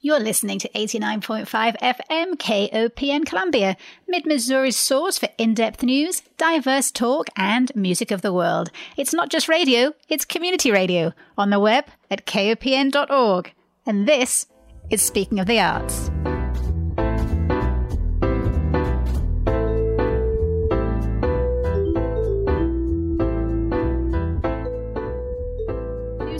You're listening to 89.5 FM KOPN Columbia, Mid-Missouri's source for in-depth news, diverse talk, and music of the world. It's not just radio, it's community radio, on the web at kopn.org. And this is Speaking of the Arts.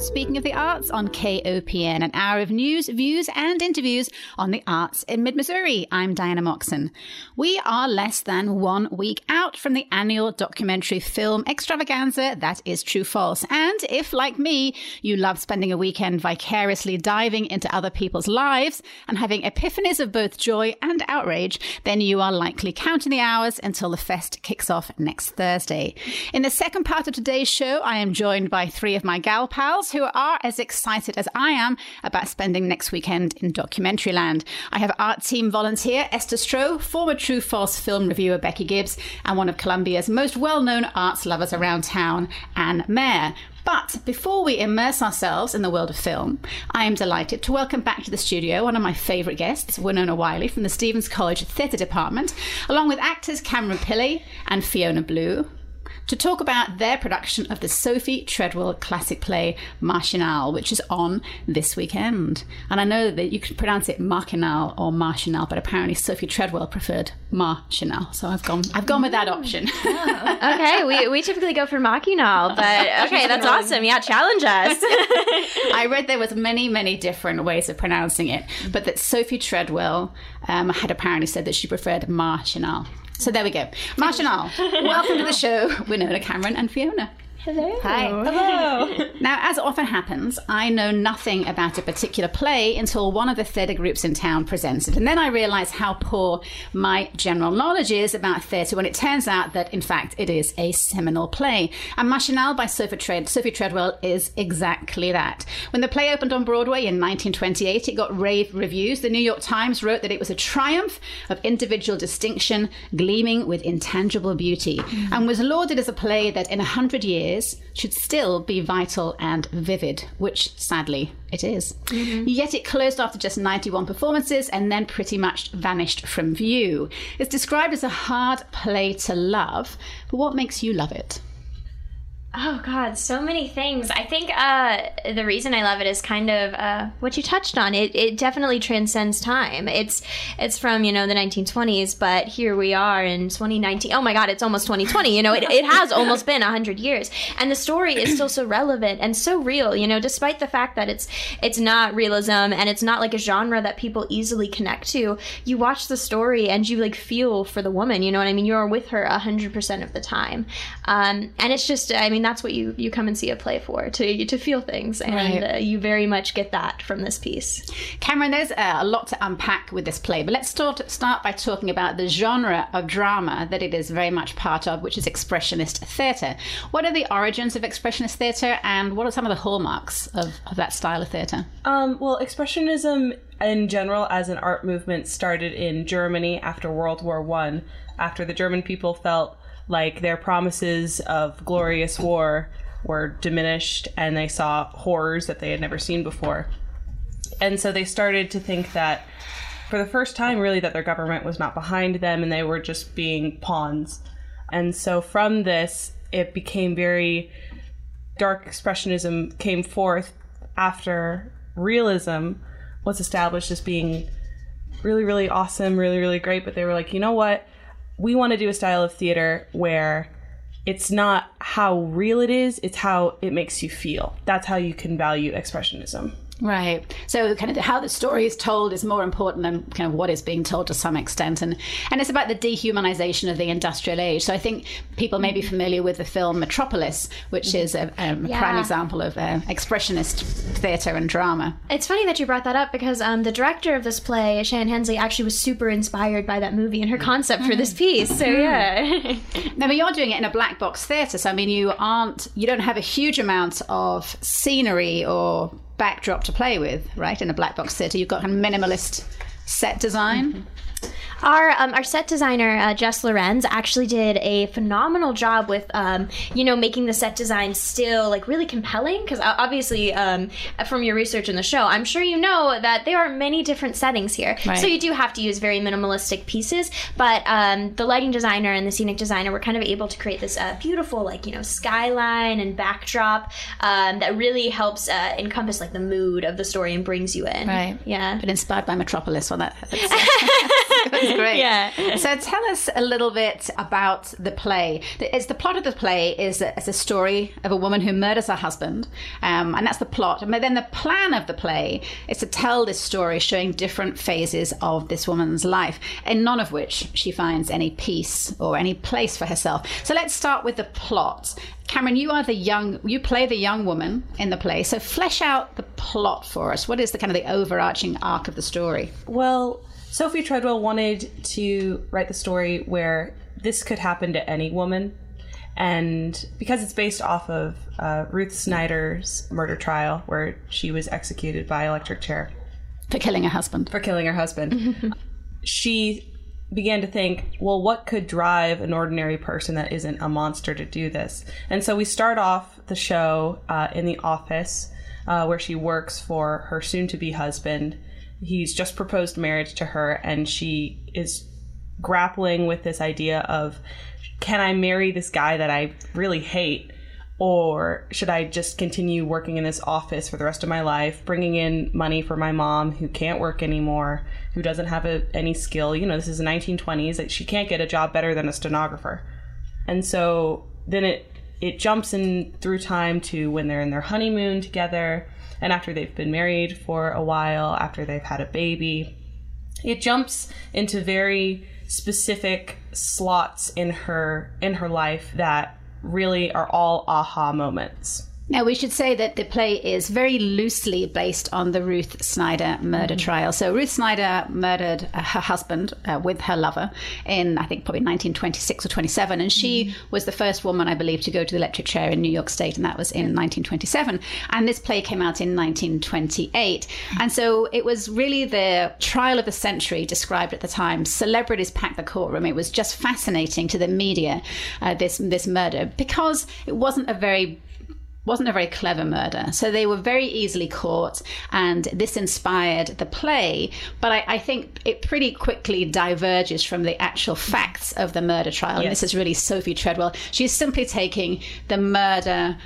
Speaking of the Arts on KOPN, an hour of news, views, and interviews on the arts in mid-Missouri. I'm Diana Moxon. We are less than 1 week out from the annual documentary film extravaganza that is True/False. And if, like me, you love spending a weekend vicariously diving into other people's lives and having epiphanies of both joy and outrage, then you are likely counting the hours until the fest kicks off next Thursday. In the second part of today's show, I am joined by three of my gal pals who are as excited as I am about spending next weekend in documentary land. I have art team volunteer Esther Stroh, former True/False film reviewer Becky Gibbs, and one of Columbia's most well-known arts lovers around town, Anne Mayer. But before we immerse ourselves in the world of film, I am delighted to welcome back to the studio one of my favourite guests, Winona Wiley from the Stephens College Theatre Department, along with actors Cameron Pilly and Fiona Blue, to talk about their production of the Sophie Treadwell classic play Machinal, which is on this weekend. And I know that you can pronounce it Machinal or Machinal, but apparently Sophie Treadwell preferred Machinal, so I've gone with that option. Oh. Okay, we typically go for Machinal, but okay, that's awesome. Yeah, challenge us. I read there was many different ways of pronouncing it, but that Sophie Treadwell had apparently said that she preferred Machinal. So there we go. Machinal, welcome to the show, Winona, Cameron, and Fiona. Hello. Hi. Hello. Now, as often happens, I know nothing about a particular play until one of the theatre groups in town presents it. And then I realise how poor my general knowledge is about theatre when it turns out that, in fact, it is a seminal play. And Machinal by Sophie Treadwell is exactly that. When the play opened on Broadway in 1928, it got rave reviews. The New York Times wrote that it was a triumph of individual distinction, gleaming with intangible beauty, and was lauded as a play that in 100 years should still be vital and vivid, which sadly it is. Yet it closed after just 91 performances and then pretty much vanished from view. It's described as a hard play to love, but what makes you love it? Oh God, so many things. I think the reason I love it is kind of what you touched on. It definitely transcends time. It's from, the 1920s, but here we are in 2019. Oh my God, it's almost 2020. It has almost been 100 years. And the story is still so relevant and so real, despite the fact that it's not realism and it's not like a genre that people easily connect to. You watch the story and you like feel for the woman, you know what I mean? You are with her 100% of the time. And it's just, that's what you come and see a play for, to feel things, and right. You very much get that from this piece. Cameron, there's a lot to unpack with this play, but let's start by talking about the genre of drama that it is very much part of, which is expressionist theatre. What are the origins of expressionist theatre, and what are some of the hallmarks of that style of theatre? Well, expressionism in general as an art movement started in Germany after World War I, after the German people felt like their promises of glorious war were diminished and they saw horrors that they had never seen before. And so they started to think that for the first time really that their government was not behind them and they were just being pawns. And so from this, it became very dark. Expressionism came forth after realism was established as being really, really awesome, really, really great. But they were like, you know what? We want to do a style of theater where it's not how real it is, it's how it makes you feel. That's how you can value expressionism. Right. So kind of how the story is told is more important than kind of what is being told to some extent. And it's about the dehumanization of the industrial age. So I think people may be familiar with the film Metropolis, which is a prime example of expressionist theatre and drama. It's funny that you brought that up because the director of this play, Shannon Hensley, actually was super inspired by that movie and her concept for this piece. So yeah. Now, but you're doing it in a black box theatre. So, you don't have a huge amount of scenery or backdrop to play with, right? In a black box theatre, you've got a minimalist set design? Our set designer, Jess Lorenz, actually did a phenomenal job with, making the set design still, really compelling. Because obviously, from your research in the show, I'm sure you know that there are many different settings here. Right. So you do have to use very minimalistic pieces. But the lighting designer and the scenic designer were kind of able to create this beautiful, skyline and backdrop that really helps encompass, the mood of the story and brings you in. Right. Yeah. But inspired by Metropolis. Well, that's great. Yeah. So tell us a little bit about the play. The plot of the play is it's a story of a woman who murders her husband, and that's the plot. But then the plan of the play is to tell this story, showing different phases of this woman's life, in none of which she finds any peace or any place for herself. So let's start with the plot. Cameron, you play the young woman in the play. So flesh out the plot for us. What is the overarching arc of the story? Well, Sophie Treadwell wanted to write the story where this could happen to any woman. And because it's based off of Ruth Snyder's murder trial, where she was executed by electric chair. For killing her husband. She began to think, well, what could drive an ordinary person that isn't a monster to do this? And so we start off the show in the office where she works for her soon-to-be husband. He's just proposed marriage to her, and she is grappling with this idea of, can I marry this guy that I really hate, or should I just continue working in this office for the rest of my life, bringing in money for my mom who can't work anymore, who doesn't have any skill. This is the 1920s. That she can't get a job better than a stenographer. And so then it jumps in through time to when they're in their honeymoon together. And after they've been married for a while, after they've had a baby, it jumps into very specific slots in her life that really are all aha moments. Now, we should say that the play is very loosely based on the Ruth Snyder murder trial. So Ruth Snyder murdered her husband with her lover in, I think, probably 1926 or 27. And she was the first woman, I believe, to go to the electric chair in New York State. And that was in 1927. And this play came out in 1928. And so it was really the trial of the century described at the time. Celebrities packed the courtroom. It was just fascinating to the media, this murder, because it wasn't a very clever murder. So they were very easily caught, and this inspired the play. But I think it pretty quickly diverges from the actual facts of the murder trial. Yes. And this is really Sophie Treadwell. She's simply taking the murder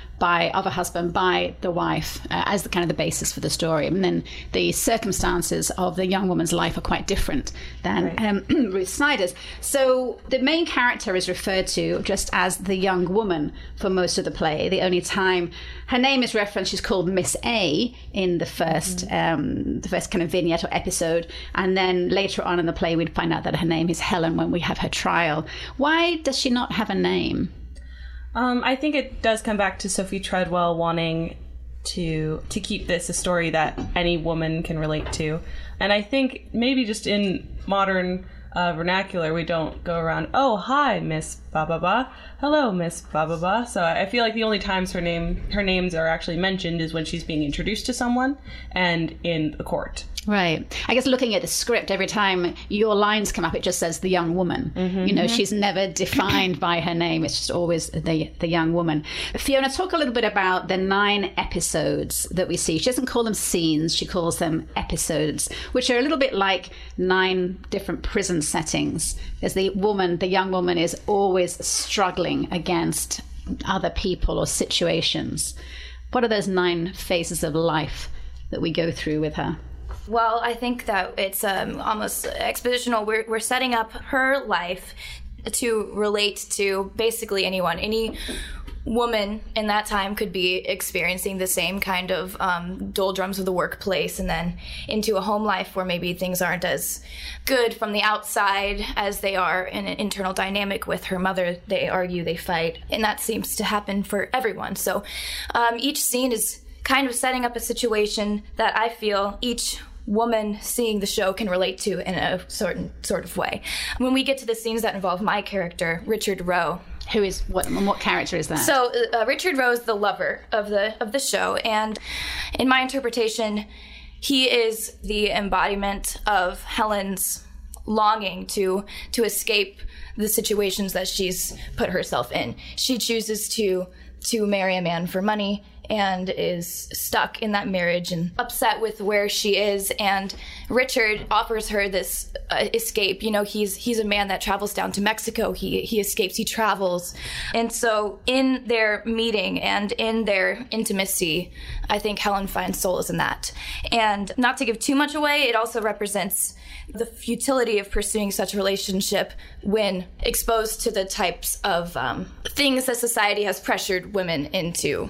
of a husband by the wife as the basis for the story. And then the circumstances of the young woman's life are quite different than Ruth Snyder's. So the main character is referred to just as the young woman for most of the play. The only time her name is referenced, she's called Miss A in the first vignette or episode, and then later on in the play we'd find out that her name is Helen when we have her trial. Why does she not have a name? I think it does come back to Sophie Treadwell wanting to keep this a story that any woman can relate to. And I think maybe just in modern vernacular, we don't go around, oh, hi, Miss Ba-ba-ba. Hello, Miss Ba-ba-ba. So I feel like the only times her names are actually mentioned is when she's being introduced to someone and in the court. Right. I guess looking at the script, every time your lines come up, it just says the young woman. She's never defined by her name. It's just always the young woman. Fiona, talk a little bit about the 9 episodes that we see. She doesn't call them scenes. She calls them episodes, which are a little bit like 9 different prison settings, as the young woman is always struggling against other people or situations. What are those 9 phases of life that we go through with her? Well, I think that it's almost expositional. We're setting up her life to relate to basically anyone. Any woman in that time could be experiencing the same kind of doldrums of the workplace, and then into a home life where maybe things aren't as good from the outside as they are in an internal dynamic with her mother. They argue, they fight, and that seems to happen for everyone. So each scene is kind of setting up a situation that I feel each woman seeing the show can relate to in a certain sort of way. When we get to the scenes that involve my character, Richard Rowe, who is what character is that? So Richard Rowe is the lover of the show, and in my interpretation, He is the embodiment of Helen's longing to escape the situations that she's put herself in. She chooses to marry a man for money and is stuck in that marriage and upset with where she is. And Richard offers her this escape. You know, he's a man that travels down to Mexico. He escapes, he travels. And so in their meeting and in their intimacy, I think Helen finds solace in that. And not to give too much away, it also represents the futility of pursuing such a relationship when exposed to the types of things that society has pressured women into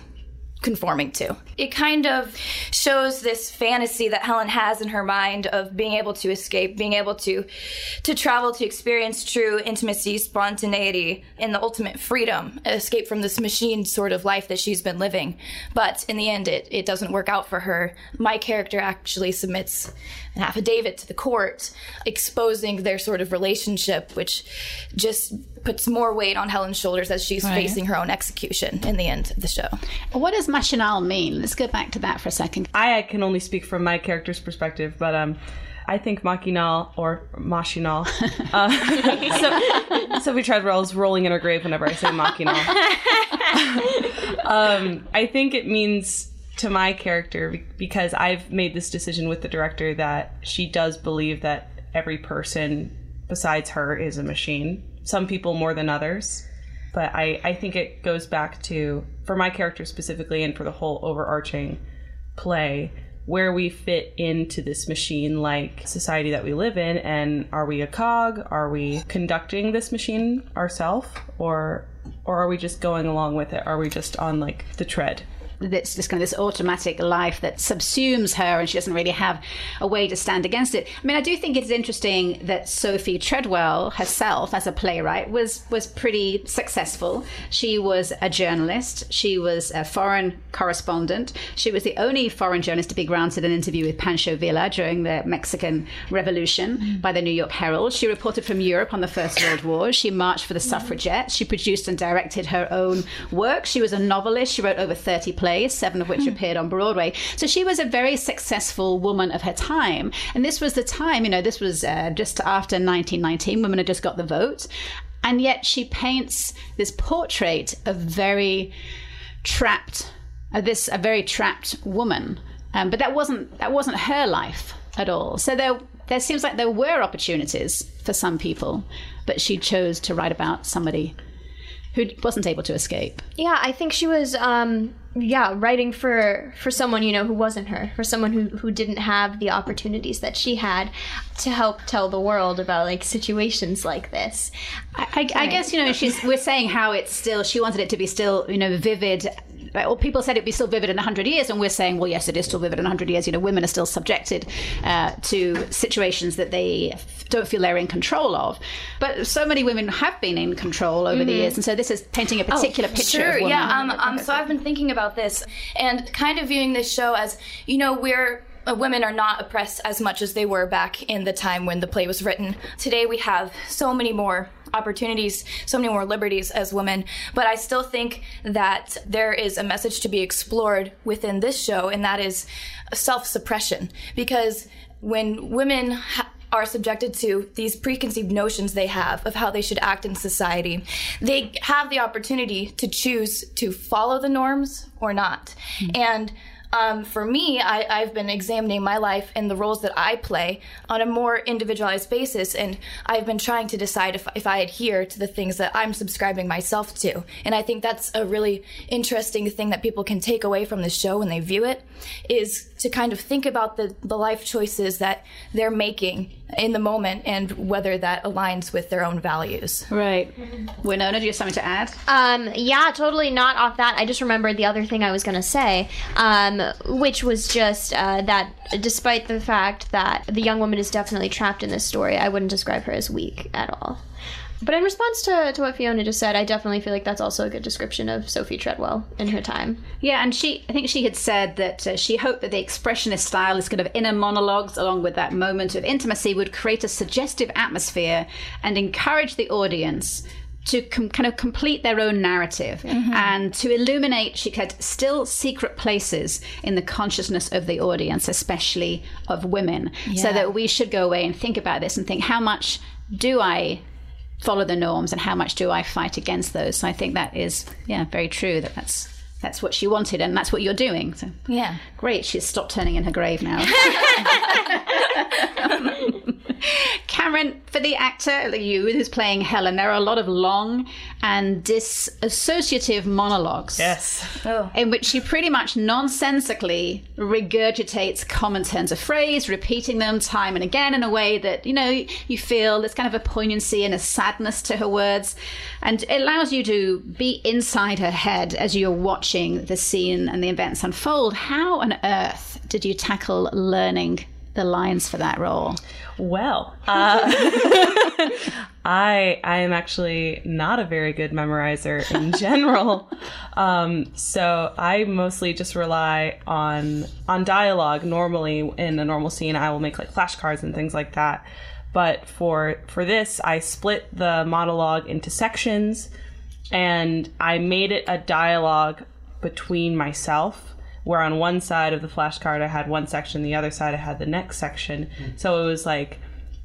conforming to. It kind of shows this fantasy that Helen has in her mind of being able to escape, being able to travel, to experience true intimacy, spontaneity, and the ultimate freedom, escape from this machine sort of life that she's been living. But in the end, it doesn't work out for her. My character actually submits an affidavit to the court exposing their sort of relationship, which just puts more weight on Helen's shoulders as she's facing her own execution in the end of the show. What does Machinal mean? Let's go back to that for a second. I can only speak from my character's perspective, but I think Machinal, or Machinal, Sophie Treadwell's rolling in her grave whenever I say Machinal. I think it means to my character, because I've made this decision with the director that she does believe that every person besides her is a machine. Some people more than others, but I think it goes back to, for my character specifically and for the whole overarching play, where we fit into this machine-like society that we live in, and are we a cog? Are we conducting this machine ourselves, or are we just going along with it? Are we just on like the tread? It's just kind of this automatic life that subsumes her, and she doesn't really have a way to stand against it. I mean, I do think it's interesting that Sophie Treadwell herself as a playwright was pretty successful. She was a journalist. She was a foreign correspondent. She was the only foreign journalist to be granted an interview with Pancho Villa during the Mexican Revolution by the New York Herald. She reported from Europe on the First World War. She marched for the suffragettes. She produced and directed her own work. She was a novelist. She wrote over 30 plays, 7 of which appeared on Broadway. So she was a very successful woman of her time. And this was the time, you know, this was just after 1919, women had just got the vote. And yet she paints this portrait of a very trapped woman. But that wasn't her life at all. So there seems like there were opportunities for some people, but she chose to write about somebody who wasn't able to escape. Yeah, I think she was writing for someone, you know, who wasn't her, for someone who didn't have the opportunities that she had to help tell the world about, like, situations like this. I guess, you know, we're saying how it's still, she wanted it to be still, you know, vivid. Well, people said it'd be still vivid in 100 years, and we're saying, well, yes, it is still vivid in 100 years. You know, women are still subjected to situations that they don't feel they're in control of. But so many women have been in control over the years, and so this is painting a particular picture of women. So I've been thinking about this and kind of viewing this show as, you know, women are not oppressed as much as they were back in the time when the play was written. Today we have so many more opportunities, so many more liberties as women, but I still think that there is a message to be explored within this show, and that is self-suppression. Because when women are subjected to these preconceived notions they have of how they should act in society, they have the opportunity to choose to follow the norms or not. Mm-hmm. And for me, I've been examining my life and the roles that I play on a more individualized basis, and I've been trying to decide if I adhere to the things that I'm subscribing myself to. And I think that's a really interesting thing that people can take away from the show when they view it, is to kind of think about the life choices that they're making in the moment and whether that aligns with their own values. Right. Winona, do you have something to add? Yeah, totally not off that. I just remembered the other thing I was going to say, which was just that despite the fact that the young woman is definitely trapped in this story, I wouldn't describe her as weak at all. But in response to what Fiona just said, I definitely feel like that's also a good description of Sophie Treadwell in her time. Yeah, and I think she had said that she hoped that the expressionist style, this kind of inner monologues along with that moment of intimacy, would create a suggestive atmosphere and encourage the audience to kind of complete their own narrative and to illuminate, she said, still secret places in the consciousness of the audience, especially of women, so that we should go away and think about this and think, how much do I follow the norms and how much do I fight against those? So I think that is, very true, that that's what she wanted, and that's what you're doing. So yeah, great. She's stopped turning in her grave now. Cameron, for the actor, you who's playing Helen, there are a lot of long and disassociative monologues. Yes. Oh. In which she pretty much nonsensically regurgitates common turns of phrase, repeating them time and again in a way that, you feel there's kind of a poignancy and a sadness to her words. And it allows you to be inside her head as you're watching the scene and the events unfold. How on earth did you tackle learning the lines for that role? Well, I am actually not a very good memorizer in general. So I mostly just rely on dialogue. Normally in a normal scene, I will make like flashcards and things like that. But for this, I split the monologue into sections and I made it a dialogue between myself, where on one side of the flashcard I had one section, the other side I had the next section. So it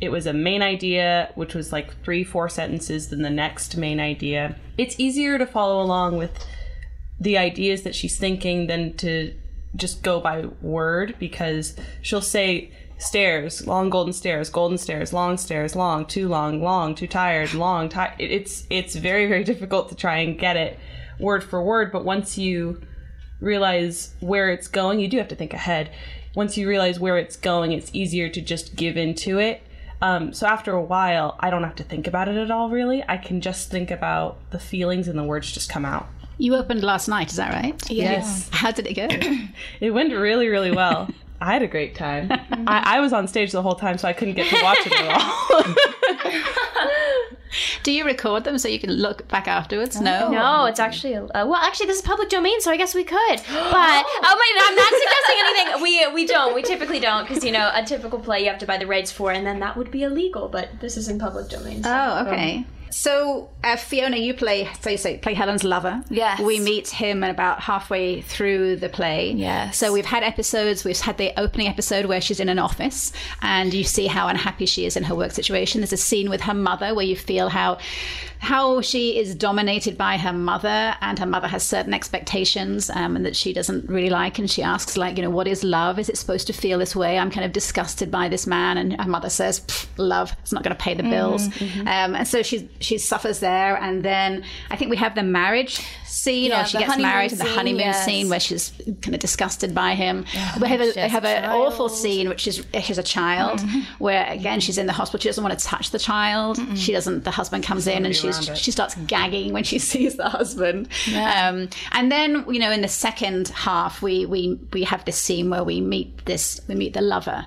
was a main idea, which was like 3-4 sentences, then the next main idea. It's easier to follow along with the ideas that she's thinking than to just go by word, because she'll say stairs, long golden stairs, long stairs, long, too tired, long, tired. It's very, very difficult to try and get it word for word, but once you realize where it's going, you do have to think ahead. Once you realize where it's going, it's easier to just give into it. So after a while, I don't have to think about it at all, really. I can just think about the feelings and the words just come out. You opened last night, is that right? Yes. How did it go? It went really, really well. I had a great time. I was on stage the whole time, so I couldn't get to watch it at all. Do you record them so you can look back afterwards? No, it's actually well, this is public domain, so I guess we could. But I'm not suggesting anything. We don't. We typically don't, because a typical play you have to buy the rights for, and then that would be illegal. But this is in public domain. So. Oh, okay. So, Fiona, you play Helen's lover. Yes. We meet him about halfway through the play. Yes. So we've had episodes, we've had the opening episode where she's in an office and you see how unhappy she is in her work situation. There's a scene with her mother where you feel how she is dominated by her mother, and her mother has certain expectations and that she doesn't really like. And she asks, what is love? Is it supposed to feel this way? I'm kind of disgusted by this man. And her mother says, love, it's not going to pay the bills. Mm-hmm. And so she suffers there. And then I think we have the marriage scene, or she gets married in the honeymoon scene where she's kind of disgusted by him. Oh, we have an awful scene, which is she's a child, mm-hmm. where again she's in the hospital. She doesn't want to touch the child. Mm-hmm. She doesn't. The husband comes in and she starts gagging when she sees the husband. Yeah. And then in the second half we have this scene where we meet the lover.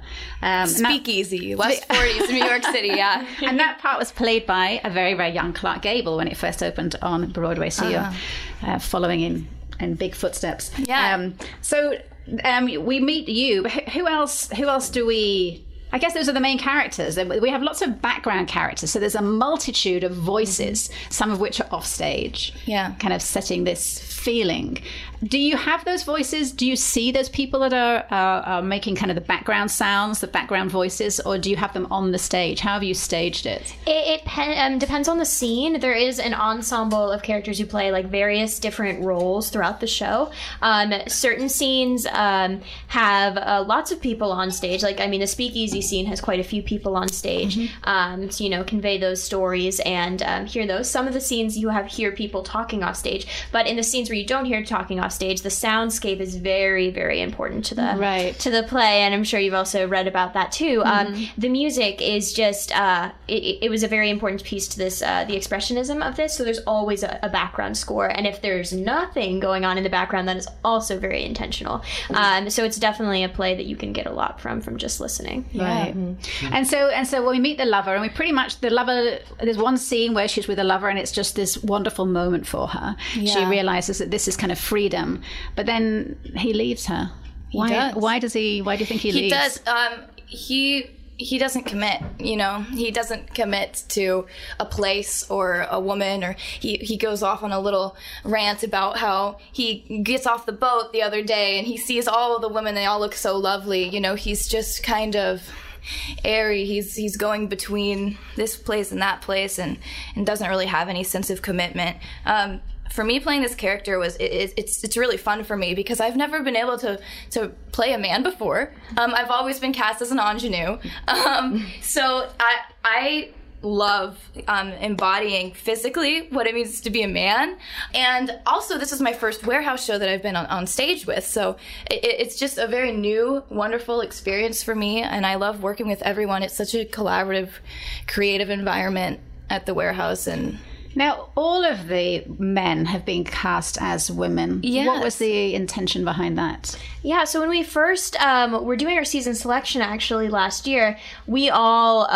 Speakeasy, West 40s, New York City. Yeah, and that part was played by a very, very young Clark Gable when it first opened on Broadway, so you're following in big footsteps. Yeah. We meet you. Who else do we... I guess those are the main characters. We have lots of background characters, so there's a multitude of voices, some of which are off stage, kind of setting this feeling. Do you have those voices? Do you see those people that are making kind of the background sounds, the background voices, or do you have them on the stage? How have you staged it? It depends on the scene. There is an ensemble of characters who play like various different roles throughout the show. Certain scenes have lots of people on stage. The speakeasy scene has quite a few people on stage, mm-hmm. To convey those stories and hear those. Some of the scenes you hear people talking off stage, but in the scenes where you don't hear talking off stage, the soundscape is very, very important to the to the play, and I'm sure you've also read about that too. Mm-hmm. The music is just it was a very important piece to this, the expressionism of this. So there's always a background score, and if there's nothing going on in the background, that is also very intentional. Mm-hmm. So it's definitely a play that you can get a lot from just listening. Right. Mm-hmm. And so when we meet the lover, and we pretty much there's one scene where she's with a lover and it's just this wonderful moment for her. Yeah. She realizes that this is kind of freedom, but then he leaves her. Why does he leave? He does. He he doesn't commit, you know, he doesn't commit to a place or a woman, or he goes off on a little rant about how he gets off the boat the other day and he sees all of the women, they all look so lovely, you know, he's just kind of airy, he's going between this place and that place, and doesn't really have any sense of commitment. For me, playing this character was it's really fun for me because I've never been able to play a man before. I've always been cast as an ingenue, so I love embodying physically what it means to be a man, and also this is my first warehouse show that I've been on stage with, so it's just a very new, wonderful experience for me, and I love working with everyone. It's such a collaborative, creative environment at the warehouse. And now, all of the men have been cast as women. Yes. What was the intention behind that? Yeah, so when we first were doing our season selection, actually, last year, we all,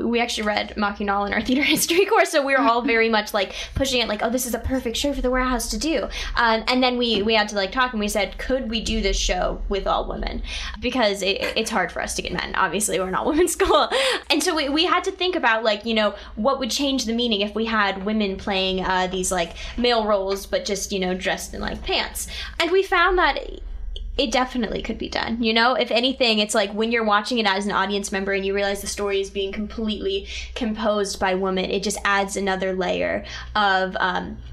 we actually read Machinal in our theater history course, so we were all very much, like, pushing it, like, oh, this is a perfect show for the warehouse to do. And then we had to, like, talk, and we said, could we do this show with all women? Because it's hard for us to get men. Obviously, we're an all-women school. And so we had to think about, like, you know, what would change the meaning if we had women playing these like male roles, but just, you know, dressed in like pants. And we found that it definitely could be done. You know, if anything, it's like when you're watching it as an audience member and you realize the story is being completely composed by women, it just adds another layer of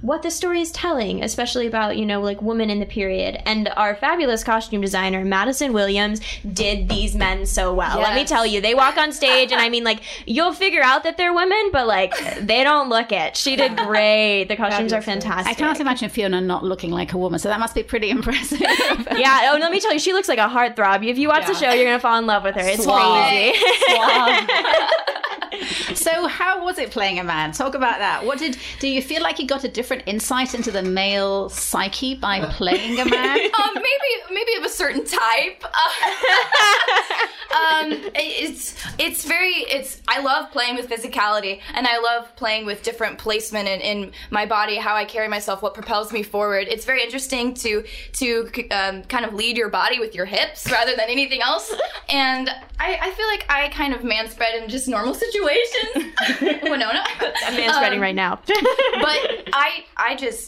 what the story is telling, especially about, you know, like women in the period. And our fabulous costume designer, Madison Williams, did these men so well. Yes. Let me tell you, they walk on stage and I mean, like, you'll figure out that they're women, but like, they don't look it. She did great. The costumes are fantastic. I can't imagine Fiona not looking like a woman, so that must be pretty impressive. Yeah. Oh, let me tell you, she looks like a heartthrob. If you watch the show, you're going to fall in love with her. It's crazy. So how was it playing a man? Talk about that. What do you feel like you got a different insight into the male psyche by playing a man? Maybe of a certain type. It's very, I love playing with physicality, and I love playing with different placement in my body, how I carry myself, what propels me forward. It's very interesting to kind of lead your body with your hips rather than anything else. And I feel like I kind of manspread in just normal situations. Winona? I'm manspreading right now. But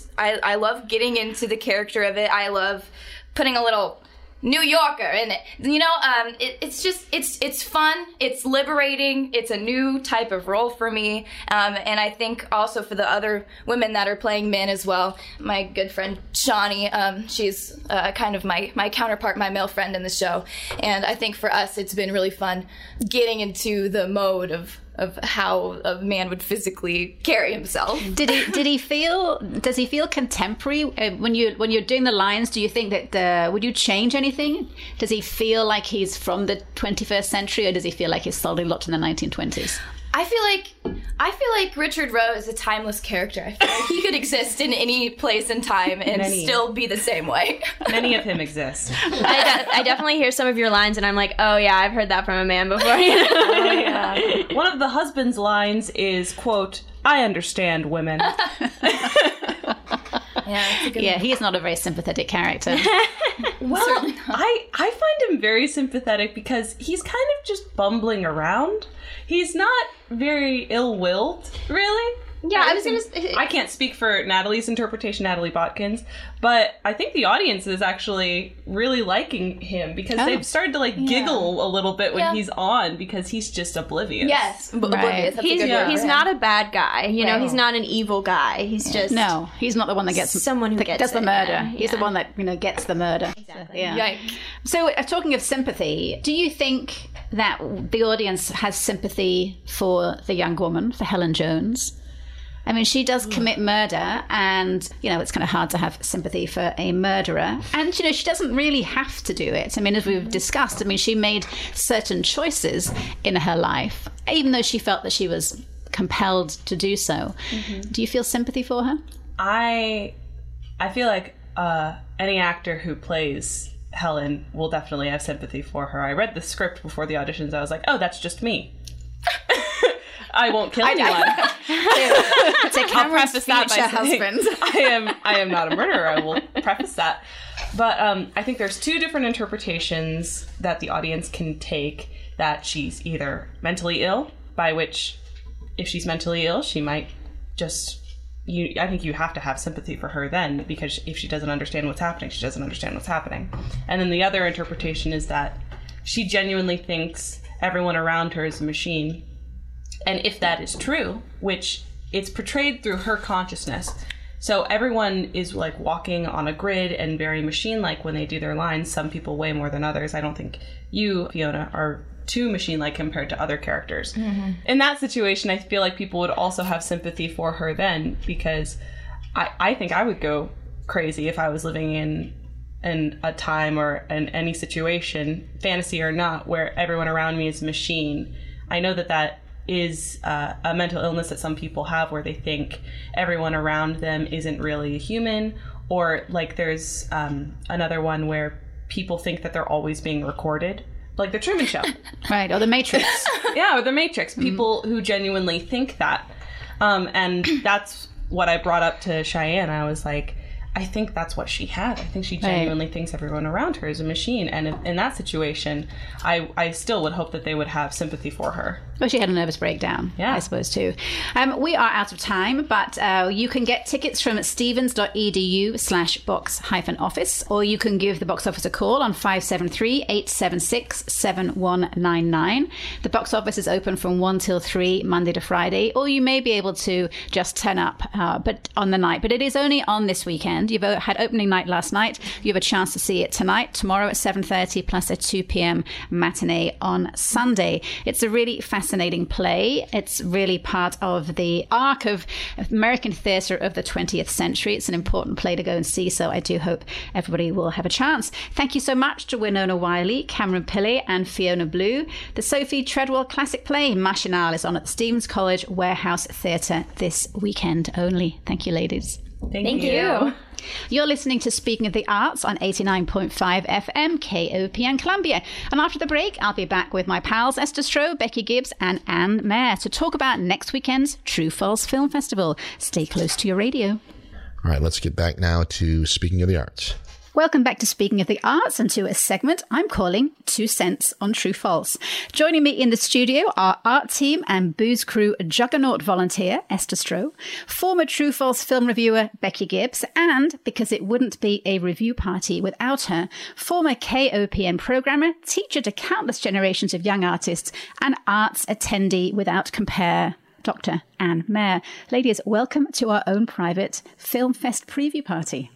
I love getting into the character of it. I love putting a little New Yorker in it. You know, it's just, it's fun, it's liberating, it's a new type of role for me, and I think also for the other women that are playing men as well. My good friend Shawnee, she's kind of my counterpart, my male friend in the show, and I think for us it's been really fun getting into the mode of how a man would physically carry himself. Does he feel contemporary when you're doing the lines? Do you think that would you change anything? Does he feel like he's from the 21st century, or does he feel like he's solely locked in the 1920s? I feel like Richard Rowe is a timeless character. I feel like he could exist in any place and time and still be the same way. Many of him exist. I definitely hear some of your lines and I'm like, oh yeah, I've heard that from a man before. You know? Oh, yeah. One of the husband's lines is, quote, "I understand women." Yeah, he's not a very sympathetic character. Well, I find him very sympathetic because he's kind of just bumbling around. He's not very ill-willed, really. Yeah, I can't speak for Natalie's interpretation, Natalie Botkins, but I think the audience is actually really liking him because they've started to giggle a little bit when he's on because he's just oblivious. Yes, oblivious. He's not a bad guy. You know, he's not an evil guy. He's just no. He's not the one that gets someone who gets the murder. Yeah. He's the one that gets the murder. Exactly. Yeah. So, talking of sympathy, do you think that the audience has sympathy for the young woman, for Helen Jones? I mean, she does commit murder, and, you know, it's kind of hard to have sympathy for a murderer. And, you know, she doesn't really have to do it. I mean, as we've discussed, I mean, she made certain choices in her life, even though she felt that she was compelled to do so. Mm-hmm. Do you feel sympathy for her? I feel like any actor who plays Helen will definitely have sympathy for her. I read the script before the auditions. I was like, oh, that's just me. I won't kill anyone. To Cameron's future husband. I am not a murderer. I will preface that. But I think there's two different interpretations that the audience can take, that she's either mentally ill, by which if she's mentally ill, she might just... I think you have to have sympathy for her then, because if she doesn't understand what's happening, she doesn't understand what's happening. And then the other interpretation is that she genuinely thinks everyone around her is a machine. And if that is true, which it's portrayed through her consciousness, so everyone is like walking on a grid and very machine-like when they do their lines. Some people way more than others. I don't think you, Fiona, are too machine-like compared to other characters. Mm-hmm. In that situation, I feel like people would also have sympathy for her then, because I think I would go crazy if I was living in a time or in any situation, fantasy or not, where everyone around me is a machine. I know that is a mental illness that some people have, where they think everyone around them isn't really human, or like there's another one where people think that they're always being recorded, like The Truman Show. Right, or The Matrix. Yeah, or The Matrix. People who genuinely think that. And that's what I brought up to Cheyenne. I was like, I think that's what she had. I think she genuinely thinks everyone around her is a machine. And in that situation, I still would hope that they would have sympathy for her. Well, she had a nervous breakdown, I suppose, too. We are out of time, but you can get tickets from stevens.edu/box-office, or you can give the box office a call on 573-876-7199. The box office is open from 1 till 3, Monday to Friday, or you may be able to just turn up but on the night. But it is only on this weekend. You've had opening night last night. You have a chance to see it tonight, tomorrow at 7:30, plus a 2 p.m. matinee on Sunday. It's a really fascinating play. It's really part of the arc of American theatre of the 20th century. It's an important play to go and see, so I do hope everybody will have a chance. Thank you so much to Winona Wiley, Cameron Pilly, and Fiona Blue. The Sophie Treadwell classic play, Machinal, is on at the Stephens College Warehouse Theatre this weekend only. Thank you, ladies. Thank you. You're listening to Speaking of the Arts on 89.5 FM, KOPN Columbia. And after the break, I'll be back with my pals Esther Stroh, Becky Gibbs, and Anne Mayer to talk about next weekend's True/False Film Festival. Stay close to your radio. All right, let's get back now to Speaking of the Arts. Welcome back to Speaking of the Arts and to a segment I'm calling 2 Cents on True/False. Joining me in the studio are art team and Booze Crew juggernaut volunteer Esther Stroh, former True/False film reviewer Becky Gibbs, and, because it wouldn't be a review party without her, former KOPN programmer, teacher to countless generations of young artists, and arts attendee without compare, Dr. Anne Mayer. Ladies, welcome to our own private Film Fest preview party.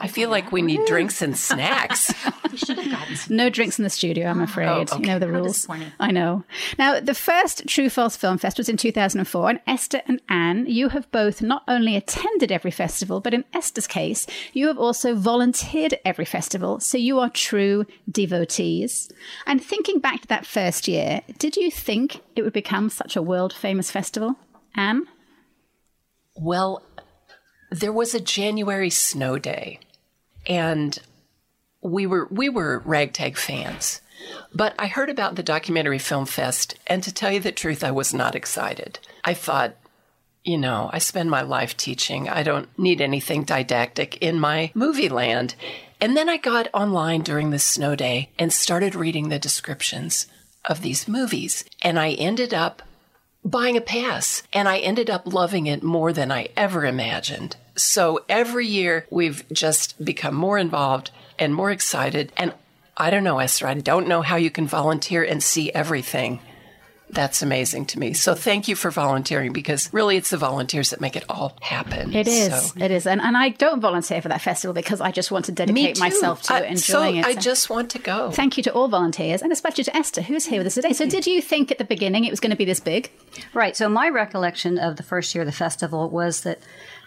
I feel like we need drinks and snacks. We should have gotten some. No drinks in the studio, I'm afraid. Oh, okay. You know the rules. I know. Now, the first True/False Film Fest was in 2004, and Esther and Anne, you have both not only attended every festival, but in Esther's case, you have also volunteered at every festival, so you are true devotees. And thinking back to that first year, did you think it would become such a world-famous festival? Anne? Well, there was a January snow day, and we were ragtag fans. But I heard about the documentary Film Fest, and to tell you the truth, I was not excited. I thought, you know, I spend my life teaching. I don't need anything didactic in my movie land. And then I got online during the snow day and started reading the descriptions of these movies, and I ended up buying a pass, and I ended up loving it more than I ever imagined. So every year we've just become more involved and more excited. And I don't know, Esther, I don't know how you can volunteer and see everything. That's amazing to me. So thank you for volunteering, because really it's the volunteers that make it all happen. It is. So. It is. And I don't volunteer for that festival because I just want to dedicate myself to enjoying it. So I just want to go. Thank you to all volunteers, and especially to Esther, who's here with us today. So did you think at the beginning it was going to be this big? Right. So my recollection of the first year of the festival was that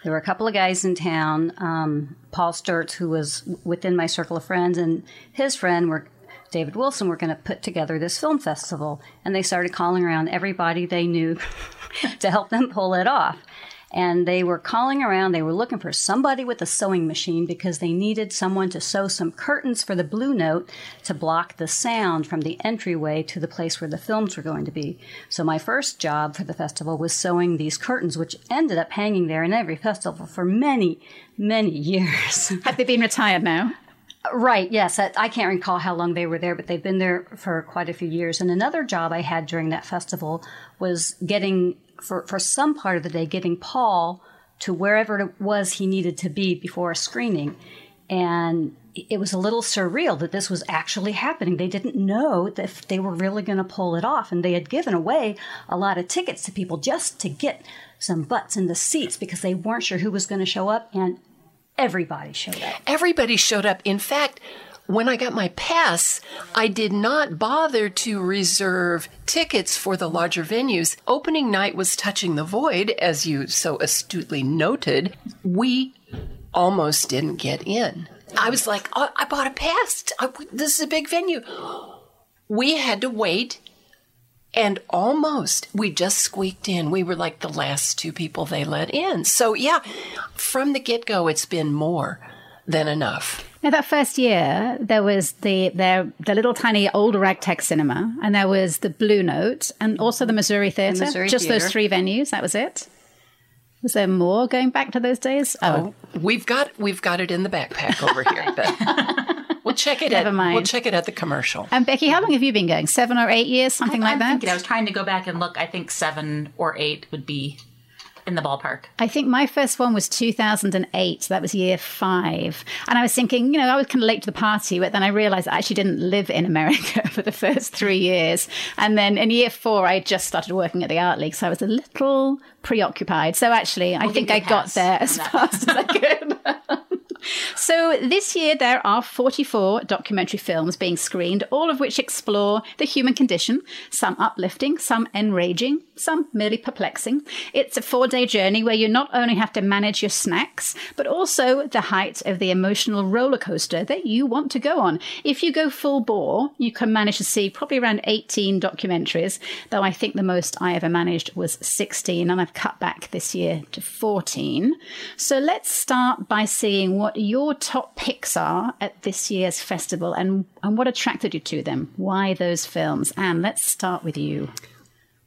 there were a couple of guys in town, Paul Sturtz, who was within my circle of friends, and his friend were David Wilson, were going to put together this film festival. And they started calling around everybody they knew to help them pull it off. And they were calling around. They were looking for somebody with a sewing machine because they needed someone to sew some curtains for the Blue Note to block the sound from the entryway to the place where the films were going to be. So my first job for the festival was sewing these curtains, which ended up hanging there in every festival for many, many years. Have they been retired now? Right, yes. I can't recall how long they were there, but they've been there for quite a few years. And another job I had during that festival was getting... For some part of the day, getting Paul to wherever it was he needed to be before a screening. And it was a little surreal that this was actually happening. They didn't know that if they were really going to pull it off. And they had given away a lot of tickets to people just to get some butts in the seats because they weren't sure who was going to show up. And everybody showed up. Everybody showed up. In fact, when I got my pass, I did not bother to reserve tickets for the larger venues. Opening night was Touching the Void, as you so astutely noted. We almost didn't get in. I was like, oh, I bought a pass. This is a big venue. We had to wait, and almost we just squeaked in. We were like the last two people they let in. So, yeah, from the get-go, it's been more than enough. Now, that first year, there was the little tiny old ragtag cinema, and there was the Blue Note, and also the Missouri Theater. Those three venues. That was it. Was there more going back to those days? Oh, we've got it in the backpack over here. But we'll check it. We'll check it at the commercial. And Becky, how long have you been going? 7 or 8 years, something like that. I was trying to go back and look. I think 7 or 8 would be in the ballpark. I think my first one was 2008. So that was year 5. And I was thinking, you know, I was kind of late to the party, but then I realized I actually didn't live in America for the first 3 years. And then in year 4, I just started working at the Art League. So I was a little preoccupied. So actually, I think I got there as fast as I could. So this year, there are 44 documentary films being screened, all of which explore the human condition, some uplifting, some enraging, some merely perplexing. It's a 4-day journey where you not only have to manage your snacks, but also the height of the emotional roller coaster that you want to go on. If you go full bore, you can manage to see probably around 18 documentaries, though I think the most I ever managed was 16, and I've cut back this year to 14. So let's start by seeing what your top picks are at this year's festival and what attracted you to them. Why those films? Anne, let's start with you.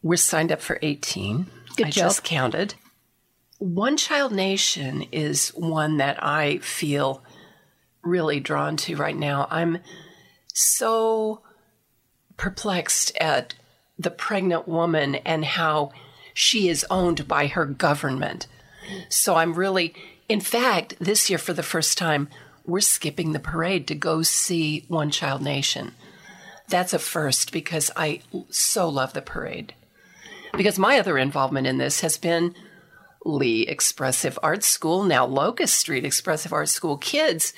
We're signed up for 18. Good job. I just counted. One Child Nation is one that I feel really drawn to right now. I'm so perplexed at the pregnant woman and how she is owned by her government. So I'm really... In fact, this year, for the first time, we're skipping the parade to go see One Child Nation. That's a first because I so love the parade. Because my other involvement in this has been Lee Expressive Arts School, now Locust Street Expressive Arts School kids,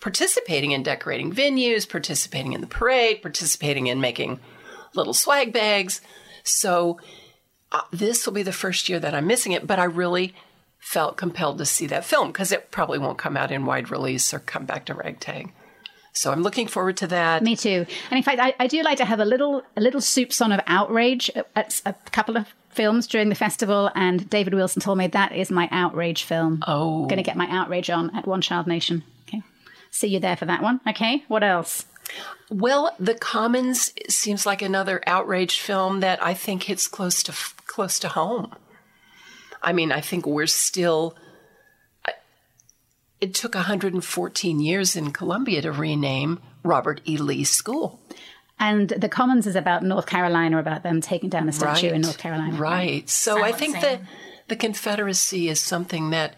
participating in decorating venues, participating in the parade, participating in making little swag bags. So this will be the first year that I'm missing it, but I really felt compelled to see that film because it probably won't come out in wide release or come back to ragtag. So I'm looking forward to that. Me too. And in fact, I do like to have a little soupçon of outrage at a couple of films during the festival. And David Wilson told me that is my outrage film. Oh. I'm going to get my outrage on at One Child Nation. Okay. See you there for that one. Okay. What else? Well, The Commons seems like another outrage film that I think hits close to home. I mean, I think we're still, it took 114 years in Columbia to rename Robert E. Lee School. And The Commons is about North Carolina, about them taking down a statue in North Carolina. Right. So I think that the Confederacy is something that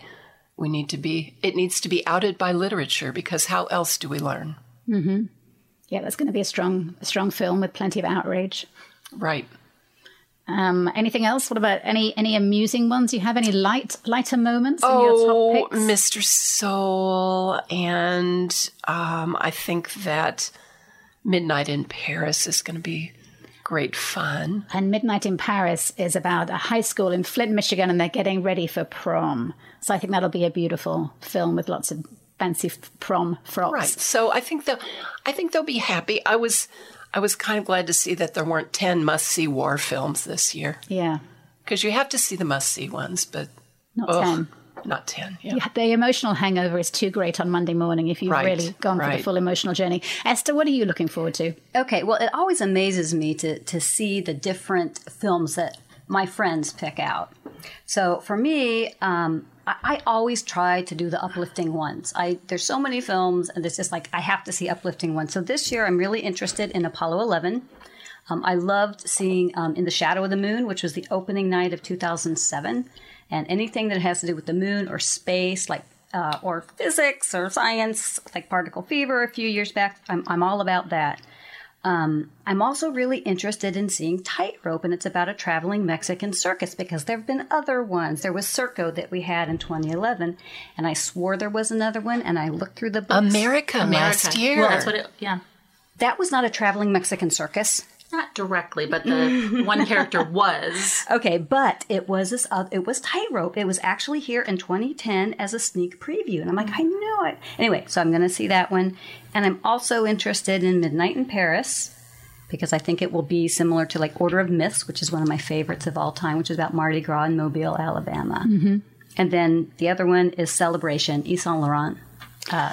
it needs to be outed by literature because how else do we learn? Mm-hmm. Yeah, that's going to be a strong film with plenty of outrage. Right. Anything else? What about any amusing ones? Do you have any lighter moments in your top picks? Mr. Soul, and I think that Midnight in Paris is going to be great fun. And Midnight in Paris is about a high school in Flint, Michigan, and they're getting ready for prom. So I think that'll be a beautiful film with lots of fancy prom frocks. Right. So I think they'll be happy. I was kind of glad to see that there weren't 10 must-see war films this year. Yeah. Because you have to see the must-see ones, but not 10. Not 10. Yeah. The emotional hangover is too great on Monday morning if you've really gone for the full emotional journey. Esther, what are you looking forward to? Okay, well, it always amazes me to see the different films that my friends pick out. So for me, I always try to do the uplifting ones. There's so many films, and it's just like I have to see uplifting ones. So this year I'm really interested in Apollo 11. I loved seeing In the Shadow of the Moon, which was the opening night of 2007. And anything that has to do with the moon or space, like or physics or science, like Particle Fever a few years back, I'm all about that. I'm also really interested in seeing Tightrope, and it's about a traveling Mexican circus because there have been other ones. There was Circo that we had in 2011, and I swore there was another one, and I looked through the books. America. Last year. Well, that's what it, yeah. That was not a traveling Mexican circus. Not directly, but the one character was. Okay, but it was this. It was Tightrope. It was actually here in 2010 as a sneak preview. And I'm like, I knew it. Anyway, so I'm going to see that one. And I'm also interested in Midnight in Paris because I think it will be similar to like Order of Myths, which is one of my favorites of all time, which is about Mardi Gras in Mobile, Alabama. Mm-hmm. And then the other one is Celebration, Yves Saint Laurent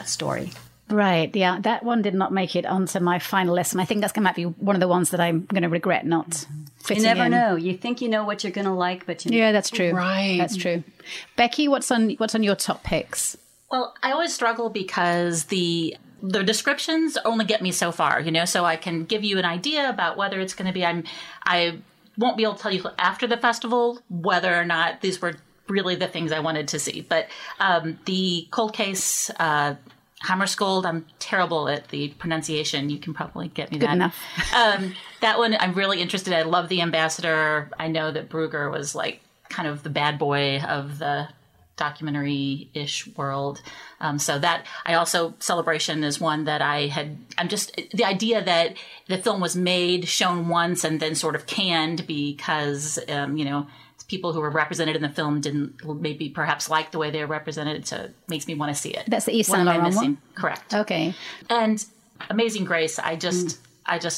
story. Right, yeah. That one did not make it onto my final list, and I think that's going to be one of the ones that I'm going to regret not fitting in. You never know. You think you know what you're going to like, but you know. Yeah, that's true. Right. That's true. Becky, what's on your top picks? Well, I always struggle because the descriptions only get me so far, you know, so I can give you an idea about whether it's going to be I won't be able to tell you after the festival whether or not these were really the things I wanted to see. But the cold case Hammarskjöld, I'm terrible at the pronunciation. You can probably get me that. Good enough. That one, I'm really interested in. I love The Ambassador. I know that Brugger was like kind of the bad boy of the documentary-ish world. So that, I also, Celebration is one that the idea that the film was made, shown once, and then sort of canned because, people who were represented in the film didn't maybe perhaps like the way they were represented, so it makes me want to see it. That's the East Saint Laurent one? Correct. Okay. And Amazing Grace, I just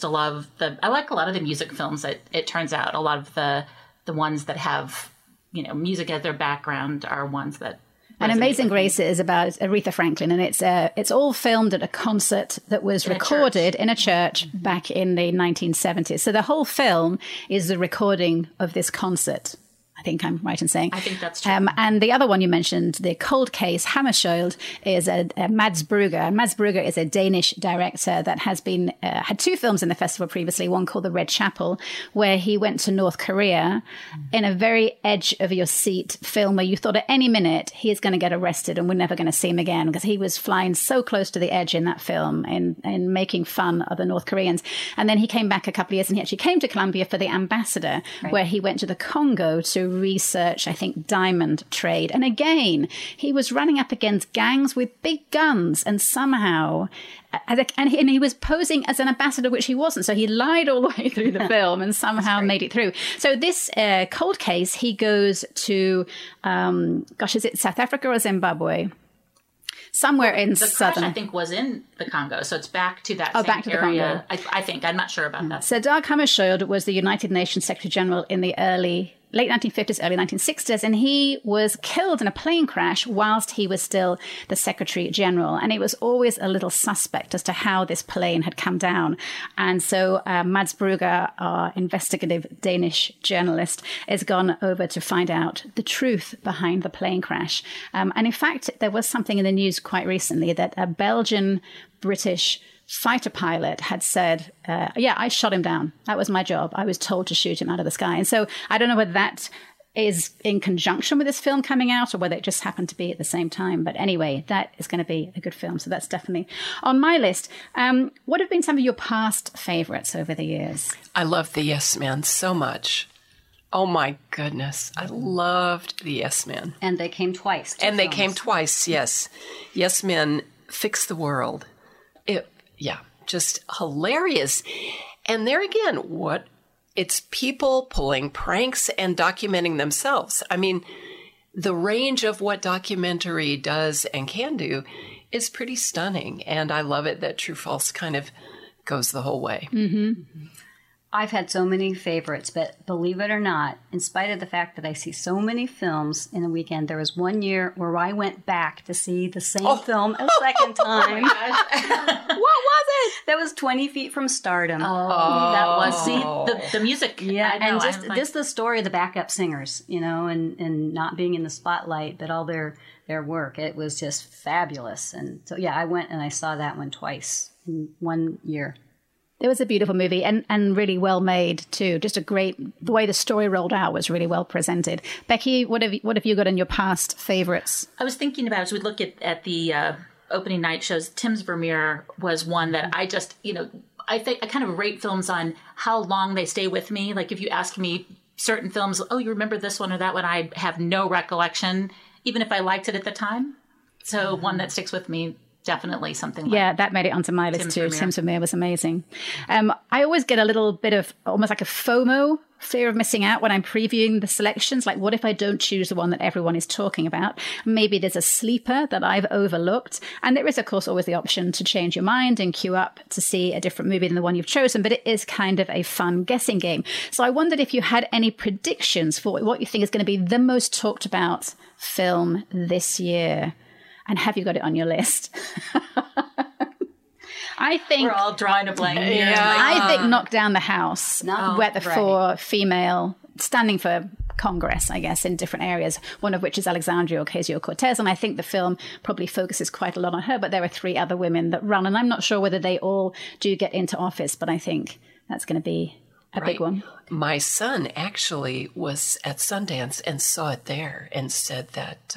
love I like a lot of the music films, it turns out. A lot of the ones that have, music as their background are ones that... And Amazing Grace is about Aretha Franklin, and it's all filmed at a concert that was recorded in a church back in the 1970s. So the whole film is the recording of this concert. I think I'm right in saying. I think that's true. And the other one you mentioned, the cold case Hammarskjöld, is a Mads Brugger. And Mads Brugger is a Danish director that has been had two films in the festival previously, one called The Red Chapel, where he went to North Korea in a very edge-of-your-seat film where you thought at any minute he is going to get arrested and we're never going to see him again because he was flying so close to the edge in that film and making fun of the North Koreans. And then he came back a couple of years and he actually came to Colombia for The Ambassador, where he went to the Congo to research, I think, diamond trade. And again, he was running up against gangs with big guns and somehow... And he was posing as an ambassador, which he wasn't. So he lied all the way through the film and somehow made it through. So this cold case, he goes to, is it South Africa or Zimbabwe? Somewhere in southern. Crash, I think, was in the Congo. So it's back to that area. I think. I'm not sure about that. So Dag Hammarskjöld was the United Nations Secretary General in the late 1950s, early 1960s, and he was killed in a plane crash whilst he was still the Secretary General. And it was always a little suspect as to how this plane had come down. And so Mads Brugger, our investigative Danish journalist, has gone over to find out the truth behind the plane crash. And in fact, there was something in the news quite recently that a Belgian-British fighter pilot had said, I shot him down. That was my job. I was told to shoot him out of the sky. And so I don't know whether that is in conjunction with this film coming out or whether it just happened to be at the same time. But anyway, that is going to be a good film. So that's definitely on my list. What have been some of your past favorites over the years? I love The Yes Men so much. Oh, my goodness. I loved The Yes Men. And they came twice. They came twice, yes. Yes Men fixed the world. Yeah, just hilarious. And there again, it's people pulling pranks and documenting themselves. I mean, the range of what documentary does and can do is pretty stunning. And I love it that True/False kind of goes the whole way. Mm-hmm. I've had so many favorites, but believe it or not, in spite of the fact that I see so many films in a weekend, there was one year where I went back to see the same film a second time. Oh my gosh. What was it? That was 20 Feet from Stardom. Oh. That was, see, the music. Yeah, I know, and just the story of the backup singers, you know, and not being in the spotlight, but all their work. It was just fabulous. And so, yeah, I went and I saw that one twice in one year. It was a beautiful movie and really well made too. Just a great, the way the story rolled out was really well presented. Becky, what have you got in your past favorites? I was thinking about, as we look at the opening night shows, Tim's Vermeer was one that I just, you know, I think I kind of rate films on how long they stay with me. Like if you ask me certain films, oh, you remember this one or that one, I have no recollection, even if I liked it at the time. So one that sticks with me. Definitely something like that. Yeah, that made it onto my list too. Tim's Vermeer was amazing. I always get a little bit of almost like a FOMO, fear of missing out, when I'm previewing the selections. Like, what if I don't choose the one that everyone is talking about? Maybe there's a sleeper that I've overlooked. And there is, of course, always the option to change your mind and queue up to see a different movie than the one you've chosen. But it is kind of a fun guessing game. So I wondered if you had any predictions for what you think is going to be the most talked about film this year. And have you got it on your list? I think we're all drawing a blank here. Yeah. I think Knock Down the House, for female, standing for Congress, I guess, in different areas, one of which is Alexandria Ocasio-Cortez. And I think the film probably focuses quite a lot on her, but there are three other women that run. And I'm not sure whether they all do get into office, but I think that's going to be a big one. My son actually was at Sundance and saw it there and said that...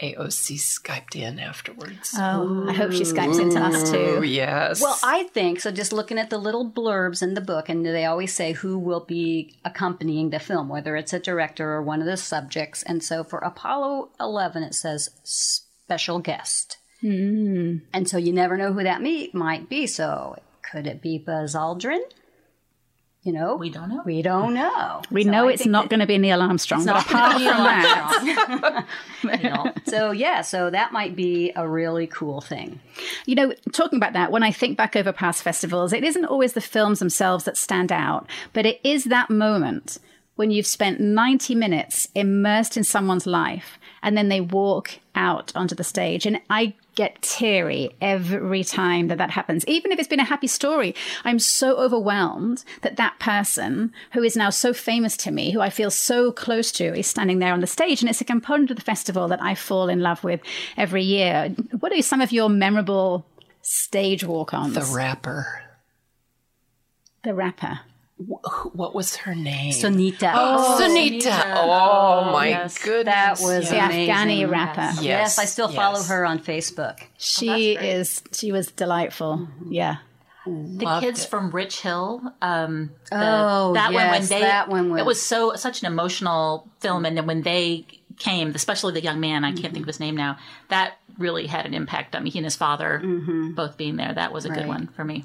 AOC Skyped in afterwards. Oh, I hope she Skypes into us too. Yes. Well, I think, so just looking at the little blurbs in the book, and they always say who will be accompanying the film, whether it's a director or one of the subjects. And so for Apollo 11, it says special guest. Mm. And so you never know who that might be. So could it be Buzz Aldrin? You know, we don't know. We so know I it's not going to be Neil Armstrong. But apart from that, you know. So that might be a really cool thing. You know, talking about that, when I think back over past festivals, it isn't always the films themselves that stand out, but it is that moment when you've spent 90 minutes immersed in someone's life, and then they walk out onto the stage, and I get teary every time that happens. Even if it's been a happy story, I'm so overwhelmed that person who is now so famous to me, who I feel so close to, is standing there on the stage. And it's a component of the festival that I fall in love with every year. What are some of your memorable stage walk-ons? The rapper. What was her name? Sunita. Oh, Sunita. Oh, my goodness. That was amazing. Afghani rapper. Yes, I still follow her on Facebook. She was delightful. Mm-hmm. Yeah. Loved the kids from Rich Hill. That one. It was such an emotional film. And then when they came, especially the young man, I can't think of his name now, that really had an impact on me. He and his father both being there. That was a good one for me.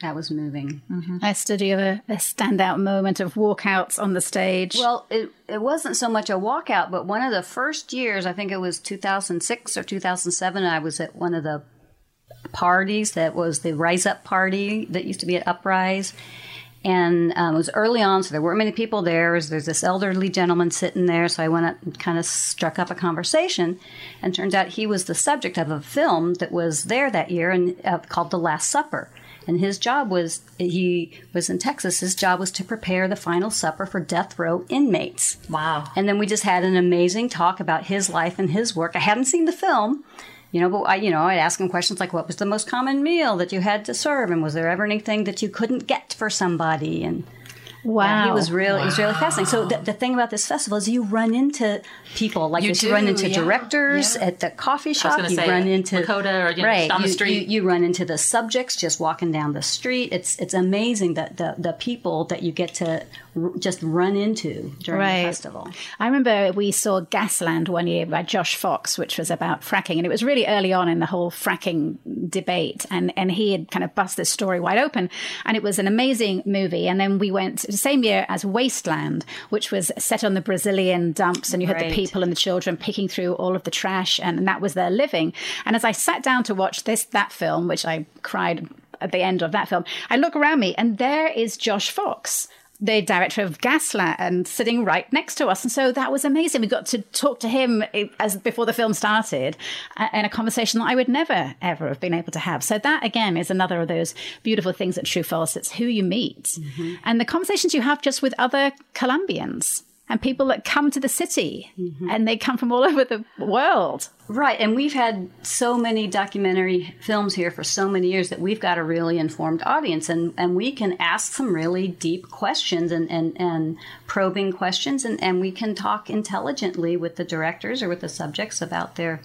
That was moving. Mm-hmm. Esther, do you have a standout moment of walkouts on the stage? Well, it wasn't so much a walkout, but one of the first years, I think it was 2006 or 2007, I was at one of the parties that was the Rise Up party that used to be at Uprise. And it was early on, so there weren't many people there. There's this elderly gentleman sitting there, so I went up and kind of struck up a conversation. And turns out he was the subject of a film that was there that year and called The Last Supper. And his job was, he was in Texas, his job was to prepare the final supper for death row inmates. Wow. And then we just had an amazing talk about his life and his work. I hadn't seen the film, you know, but I'd ask him questions like, what was the most common meal that you had to serve? And was there ever anything that you couldn't get for somebody? And wow. He was really, fascinating. So the thing about this festival is you run into people like this. You run into directors at the coffee shop. I was going to say, run into Lakota or down the street. You run into the subjects just walking down the street. It's amazing that the people that you get to just run into during the festival. I remember we saw Gasland one year by Josh Fox, which was about fracking, and it was really early on in the whole fracking debate, and he had kind of bust this story wide open, and it was an amazing movie. And then we went the same year as Wasteland, which was set on the Brazilian dumps, and you had the people and the children picking through all of the trash, and that was their living. And as I sat down to watch that film, which I cried at the end of that film, I look around me and there is Josh Fox, the director of Gasland, and sitting right next to us. And so that was amazing. We got to talk to him as before the film started in a conversation that I would never, ever have been able to have. So that, again, is another of those beautiful things at True/False. It's who you meet mm-hmm. and the conversations you have just with other Colombians and people that come to the city mm-hmm. and they come from all over the world. Right. And we've had so many documentary films here for so many years that we've got a really informed audience, and we can ask some really deep questions and probing questions, and we can talk intelligently with the directors or with the subjects about their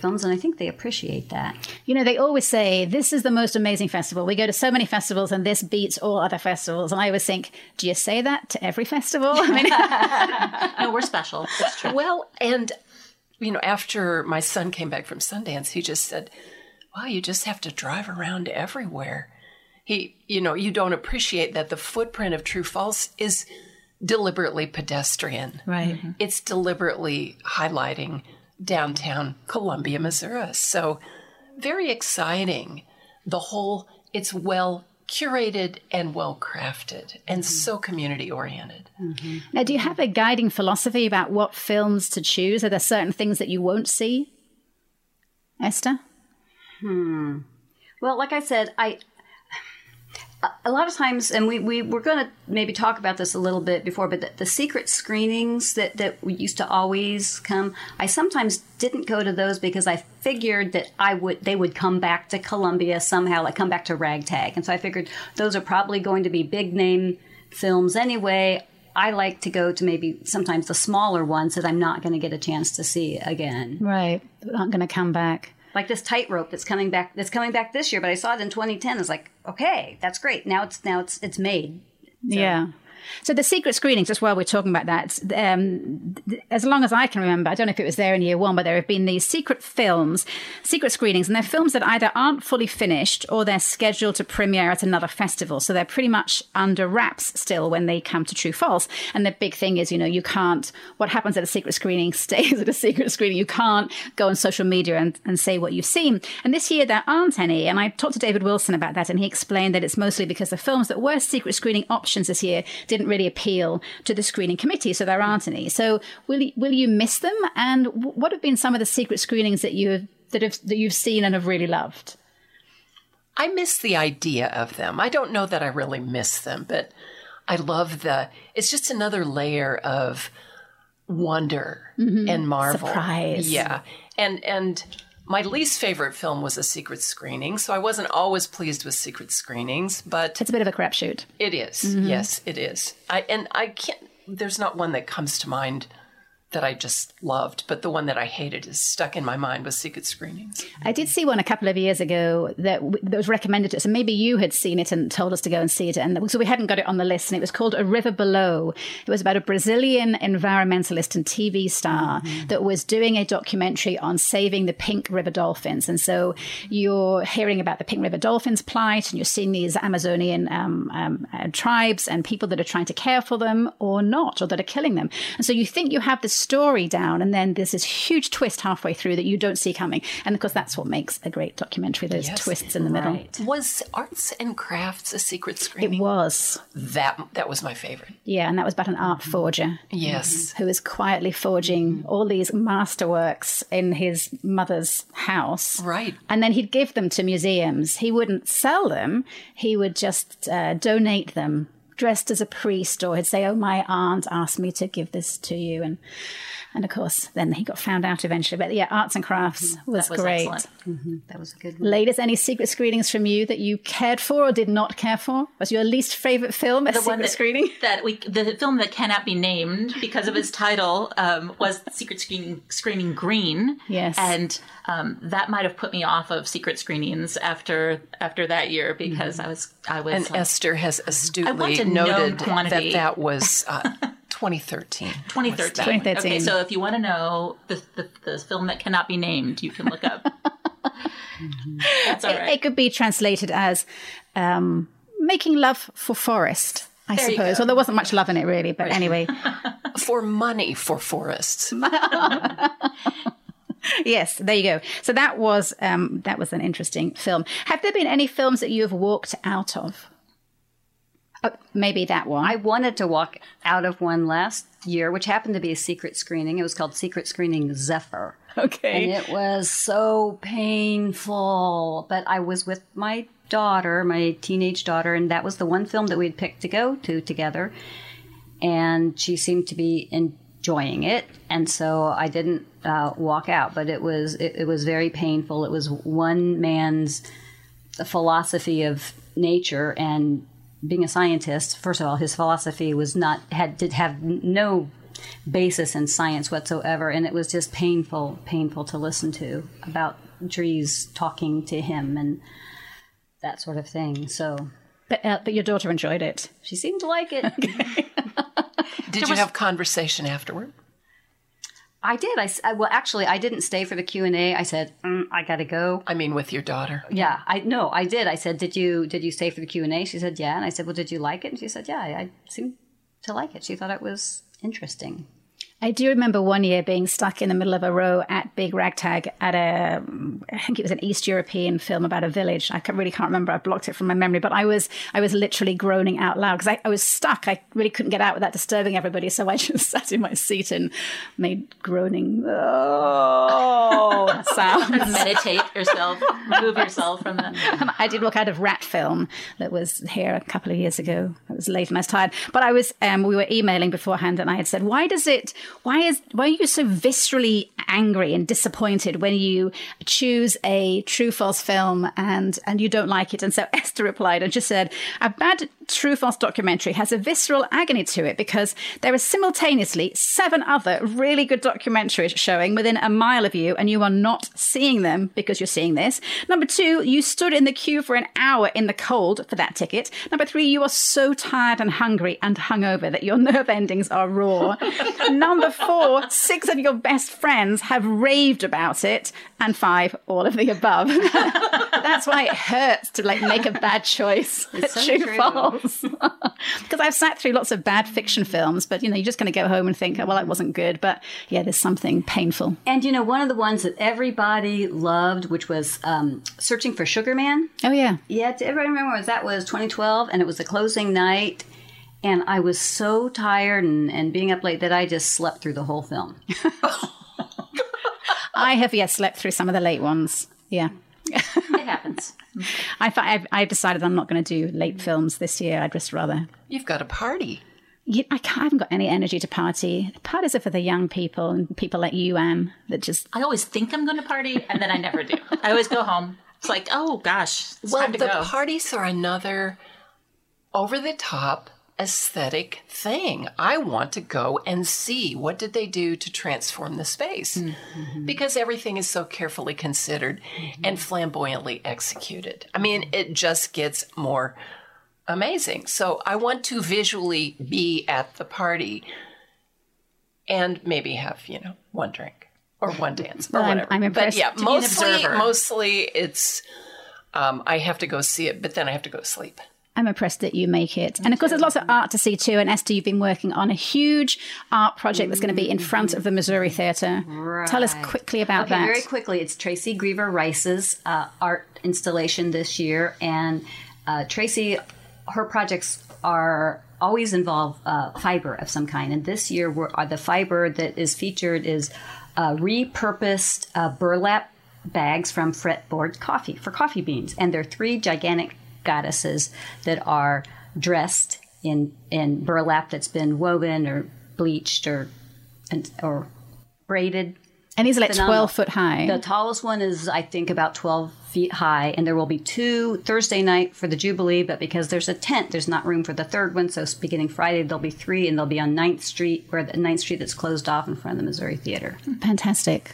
films, and I think they appreciate that. You know, they always say, this is the most amazing festival. We go to so many festivals, and this beats all other festivals. And I always think, do you say that to every festival? No, we're special. It's true. Well, and, you know, after my son came back from Sundance, he just said, wow, you just have to drive around everywhere. You don't appreciate that the footprint of True/False is deliberately pedestrian. Right. Mm-hmm. It's deliberately highlighting downtown Columbia, Missouri. So very exciting. It's well curated and well crafted and mm-hmm. so community oriented. Mm-hmm. Now, do you have a guiding philosophy about what films to choose? Are there certain things that you won't see? Esther? Well, like I said, a lot of times, and we're going to maybe talk about this a little bit before, but the secret screenings that we used to always come, I sometimes didn't go to those because I figured that they would come back to Columbia somehow, like come back to Ragtag. And so I figured those are probably going to be big name films anyway. I like to go to maybe sometimes the smaller ones that I'm not going to get a chance to see again. Right. They're not going to come back. Like this Tightrope that's coming back this year, but I saw it in 2010. It's like, okay, that's great. Now it's made. So. Yeah. So the secret screenings, just while we're talking about that, as long as I can remember, I don't know if it was there in year one, but there have been these secret screenings, and they're films that either aren't fully finished or they're scheduled to premiere at another festival. So they're pretty much under wraps still when they come to True/False. And the big thing is, you know, you can't, what happens at a secret screening stays at a secret screening. You can't go on social media and say what you've seen. And this year there aren't any. And I talked to David Wilson about that, and he explained that it's mostly because the films that were secret screening options this year didn't really appeal to the screening committee, so there aren't any. So will you miss them? And what have been some of the secret screenings that you've seen and have really loved? I miss the idea of them. I don't know that I really miss them, but I love it's just another layer of wonder mm-hmm. and marvel. Surprise. Yeah. And my least favorite film was a secret screening, so I wasn't always pleased with secret screenings, but... It's a bit of a crapshoot. It is. Mm-hmm. Yes, it is. I can't... There's not one that comes to mind that I just loved, but the one that I hated is stuck in my mind with secret screenings. I did see one a couple of years ago that was recommended to us, and maybe you had seen it and told us to go and see it, and so we hadn't got it on the list, and it was called A River Below. It was about a Brazilian environmentalist and TV star mm-hmm. that was doing a documentary on saving the pink river dolphins, and so you're hearing about the pink river dolphins' plight, and you're seeing these Amazonian tribes and people that are trying to care for them or not, or that are killing them, and so you think you have this story down, and then there's this huge twist halfway through that you don't see coming. And of course, that's what makes a great documentary, those yes, twists in the middle. Right. Was Arts and Crafts a secret screening? It was. That was my favorite. Yeah, and that was about an art forger. Yes. Who is quietly forging all these masterworks in his mother's house. Right. And then he'd give them to museums. He wouldn't sell them. He would just donate them. Dressed as a priest, or he'd say, oh, my aunt asked me to give this to you. And of course, then he got found out eventually. But yeah, Arts and Crafts mm-hmm. was great. Mm-hmm. That was a good one. Ladies, any secret screenings from you that you cared for or did not care for? Was your least favorite film a secret screening? The film that cannot be named because of its title was Secret Screening Green. Yes. And that might have put me off of secret screenings after that year because mm-hmm. I was. And like, Esther has astutely noted that was... 2013. Okay, so if you want to know the film that cannot be named, you can look up. mm-hmm. That's all right. It could be translated as Making Love for Forest, I suppose. Well, there wasn't much love in it, really, but anyway. For money for forests. Yes, there you go. So that was an interesting film. Have there been any films that you have walked out of? Oh, maybe that one. I wanted to walk out of one last year, which happened to be a secret screening. It was called Secret Screening Zephyr. Okay. And it was so painful. But I was with my daughter, my teenage daughter, and that was the one film that we had picked to go to together. And she seemed to be enjoying it. And so I didn't walk out, but it was very painful. It was one man's philosophy of nature, and being a scientist, first of all, his philosophy was not did have no basis in science whatsoever, and it was just painful to listen to, about trees talking to him and that sort of thing. So, but your daughter enjoyed it. She seemed to like it. Okay. Did you have conversation afterward? I did. Well, actually, I didn't stay for the Q&A. I said, I got to go. I mean, with your daughter. Yeah. I did. I said, did you stay for the Q&A? She said, yeah. And I said, well, did you like it? And she said, yeah, I seemed to like it. She thought it was interesting. I do remember one year being stuck in the middle of a row at Big Ragtag at I think it was an East European film about a village. I really can't remember. I blocked it from my memory, but I was literally groaning out loud because I was stuck. I really couldn't get out without disturbing everybody, so I just sat in my seat and made groaning sounds. Meditate yourself, remove yourself from that. I did walk out of Rat Film that was here a couple of years ago. It was late and I was tired, but I was. We were emailing beforehand, and I had said, why are you so viscerally angry and disappointed when you choose a true/false film and you don't like it? And so Esther replied and just said, a bad true/false documentary has a visceral agony to it because there are simultaneously 7 other really good documentaries showing within a mile of you, and you are not seeing them because you're seeing this. Number 2, you stood in the queue for an hour in the cold for that ticket. Number 3, you are so tired and hungry and hungover that your nerve endings are raw. Number 4, 6 of your best friends have raved about it. And 5, all of the above. That's why it hurts to make a bad choice. It's so true/false. Because I've sat through lots of bad fiction films, but, you're just going to go home and think, oh, well, it wasn't good. But, yeah, there's something painful. And, one of the ones that everybody loved, which was Searching for Sugar Man. Oh, yeah. Yeah, did everybody remember that was 2012, and it was the closing night. And I was so tired and being up late that I just slept through the whole film. I have, slept through some of the late ones. Yeah. It happens. I've decided I'm not going to do late films this year. I'd just rather. You've got a party. I haven't got any energy to party. Parties are for the young people and people like you, Anne, that just... I always think I'm going to party, and then I never do. I always go home. It's like, oh, gosh, it's time to go. Well, the parties are another over-the-top aesthetic thing. I want to go and see what did they do to transform the space, mm-hmm. because everything is so carefully considered mm-hmm. and flamboyantly executed. I mean, it just gets more amazing. So I want to visually be at the party and maybe have, one drink or one dance or whatever. I'm impressed. But yeah, mostly it's, I have to go see it, but then I have to go sleep. I'm impressed that you make it. And, of course, there's lots of art to see, too. And, Esther, you've been working on a huge art project that's going to be in front of the Missouri Theater. Right. Tell us quickly about that. Very quickly. It's Tracy Griever Rice's art installation this year. And Tracy, her projects always involve fiber of some kind. And this year, the fiber that is featured is repurposed burlap bags from fretboard for coffee beans. And they're 3 gigantic goddesses that are dressed in burlap that's been woven or bleached or braided. And these are like 12 foot high. The tallest one is, I think, about 12 feet high. And there will be 2 Thursday night for the Jubilee, but because there's a tent, there's not room for the 3rd one. So beginning Friday, there'll be 3, and they'll be on 9th Street, where the 9th Street that's closed off in front of the Missouri Theater. Fantastic.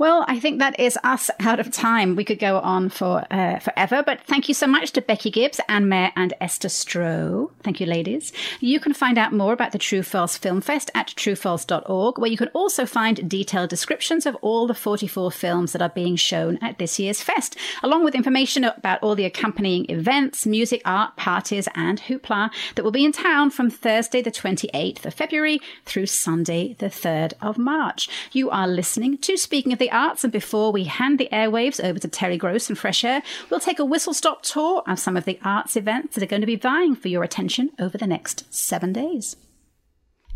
Well, I think that is us out of time. We could go on for forever, but thank you so much to Becky Gibbs, Anne Mayer, and Esther Stroh. Thank you, ladies. You can find out more about the True/False Film Fest at truefalse.org, where you can also find detailed descriptions of all the 44 films that are being shown at this year's fest, along with information about all the accompanying events, music, art, parties, and hoopla that will be in town from Thursday the 28th of February through Sunday the 3rd of March. You are listening to Speaking of the the arts, and before we hand the airwaves over to Terry Gross and Fresh Air, we'll take a whistle-stop tour of some of the arts events that are going to be vying for your attention over the next 7 days.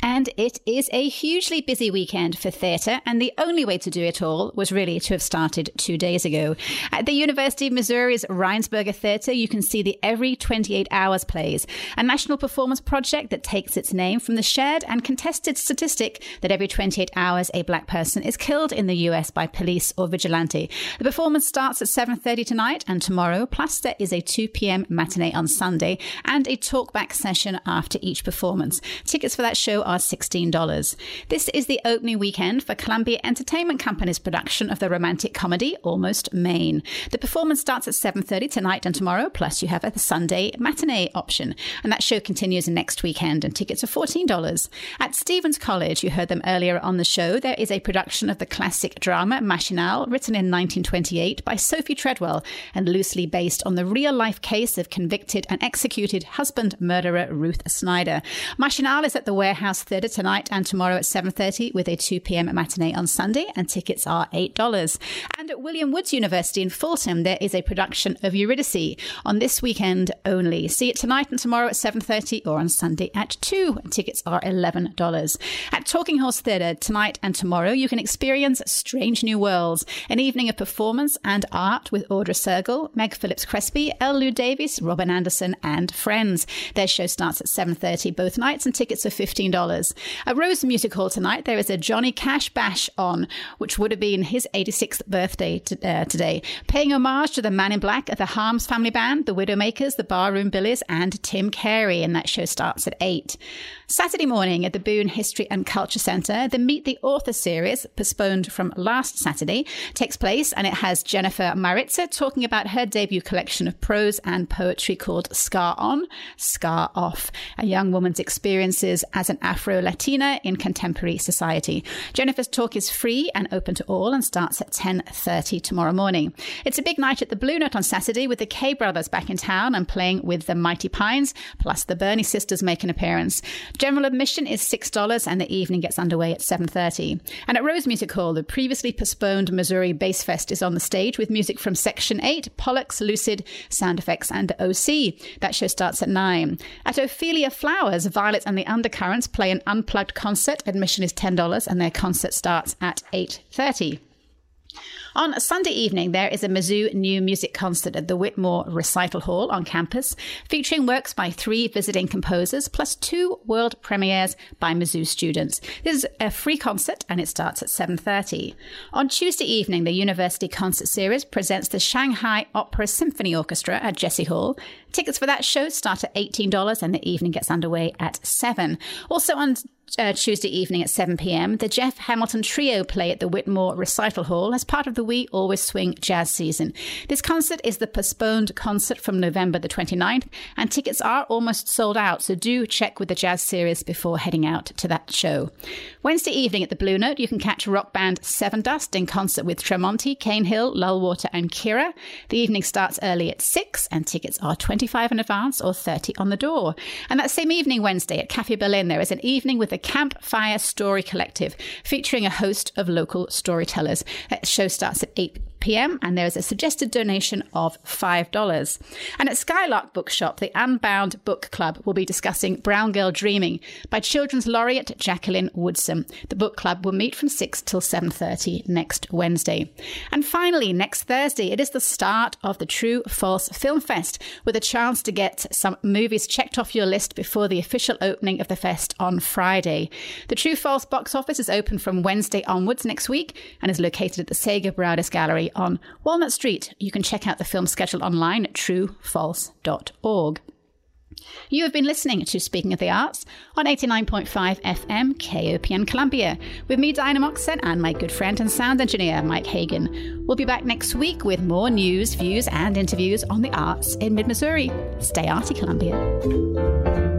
And it is a hugely busy weekend for theatre, and the only way to do it all was really to have started 2 days ago. At the University of Missouri's Rhinesburger Theatre, you can see the Every 28 Hours plays, a national performance project that takes its name from the shared and contested statistic that every 28 hours a black person is killed in the US by police or vigilante. The performance starts at 7:30 tonight and tomorrow, plus there is a 2 p.m. matinee on Sunday and a talkback session after each performance. Tickets for that show are $16. This is the opening weekend for Columbia Entertainment Company's production of the romantic comedy Almost Maine. The performance starts at 7:30 tonight and tomorrow, plus you have a Sunday matinee option. And that show continues next weekend, and tickets are $14. At Stephens College, you heard them earlier on the show, there is a production of the classic drama Machinal, written in 1928 by Sophie Treadwell and loosely based on the real-life case of convicted and executed husband murderer Ruth Snyder. Machinal is at the Warehouse Theatre tonight and tomorrow at 7:30 with a 2 p.m. matinee on Sunday, and tickets are $8. And at William Woods University in Fulton, there is a production of Eurydice on this weekend only. See it tonight and tomorrow at 7:30 or on Sunday at 2, and tickets are $11. At Talking Horse Theatre tonight and tomorrow, you can experience Strange New Worlds, an evening of performance and art with Audra Sergal, Meg Phillips-Crespi, L. Lou Davies, Robin Anderson and friends. Their show starts at 7:30 both nights, and tickets are $15. At Rose Music Hall tonight, there is a Johnny Cash Bash on, which would have been his 86th birthday today, paying homage to the Man in Black of the Harms Family Band, the Widowmakers, the Barroom Billies, and Tim Carey, and that show starts at 8. Saturday morning at the Boone History and Culture Centre, the Meet the Author series, postponed from last Saturday, takes place, and it has Jennifer Maritza talking about her debut collection of prose and poetry called Scar On, Scar Off, a young woman's experiences as an Afro-Latina in contemporary society. Jennifer's talk is free and open to all and starts at 10:30 tomorrow morning. It's a big night at the Blue Note on Saturday with the Kay Brothers back in town and playing with the Mighty Pines, plus the Burney Sisters make an appearance. General admission is $6 and the evening gets underway at 7:30. And at Rose Music Hall, the previously postponed Missouri Bass Fest is on the stage with music from Section 8, Pollux, Lucid, Sound Effects and OC. That show starts at 9. At Ophelia Flowers, Violet and the Undercurrents play an unplugged concert. Admission is $10 and their concert starts at 8:30. On Sunday evening, there is a Mizzou New Music Concert at the Whitmore Recital Hall on campus, featuring works by 3 visiting composers, plus 2 world premieres by Mizzou students. This is a free concert, and it starts at 7:30. On Tuesday evening, the University Concert Series presents the Shanghai Opera Symphony Orchestra at Jesse Hall. Tickets for that show start at $18, and the evening gets underway at 7. Also on Tuesday evening at 7 p.m, the Jeff Hamilton Trio play at the Whitmore Recital Hall as part of the We Always Swing jazz season. This concert is the postponed concert from November the 29th, and tickets are almost sold out, so do check with the jazz series before heading out to that show. Wednesday evening at the Blue Note, you can catch rock band Seven Dust in concert with Tremonti, Canehill, Lullwater and Kira. The evening starts early at 6 and tickets are $25 in advance or $30 on the door. And that same evening Wednesday at Café Berlin, there is an evening with the Campfire Story Collective, featuring a host of local storytellers. The show starts at 8 p.m. and there is a suggested donation of $5. And at Skylark Bookshop, the Unbound Book Club will be discussing Brown Girl Dreaming by children's laureate Jacqueline Woodson. The book club will meet from 6 till 7:30 next Wednesday. And finally, next Thursday, it is the start of the True/False Film Fest, with a chance to get some movies checked off your list before the official opening of the fest on Friday. The True/False box office is open from Wednesday onwards next week and is located at the Sega Browdis Gallery on Walnut Street. You can check out the film schedule online at truefalse.org. You have been listening to Speaking of the Arts on 89.5 FM KOPN Columbia with me, Diana Moxon, and my good friend and sound engineer, Mike Hagan. We'll be back next week with more news, views and interviews on the arts in mid-Missouri. Stay arty, Columbia.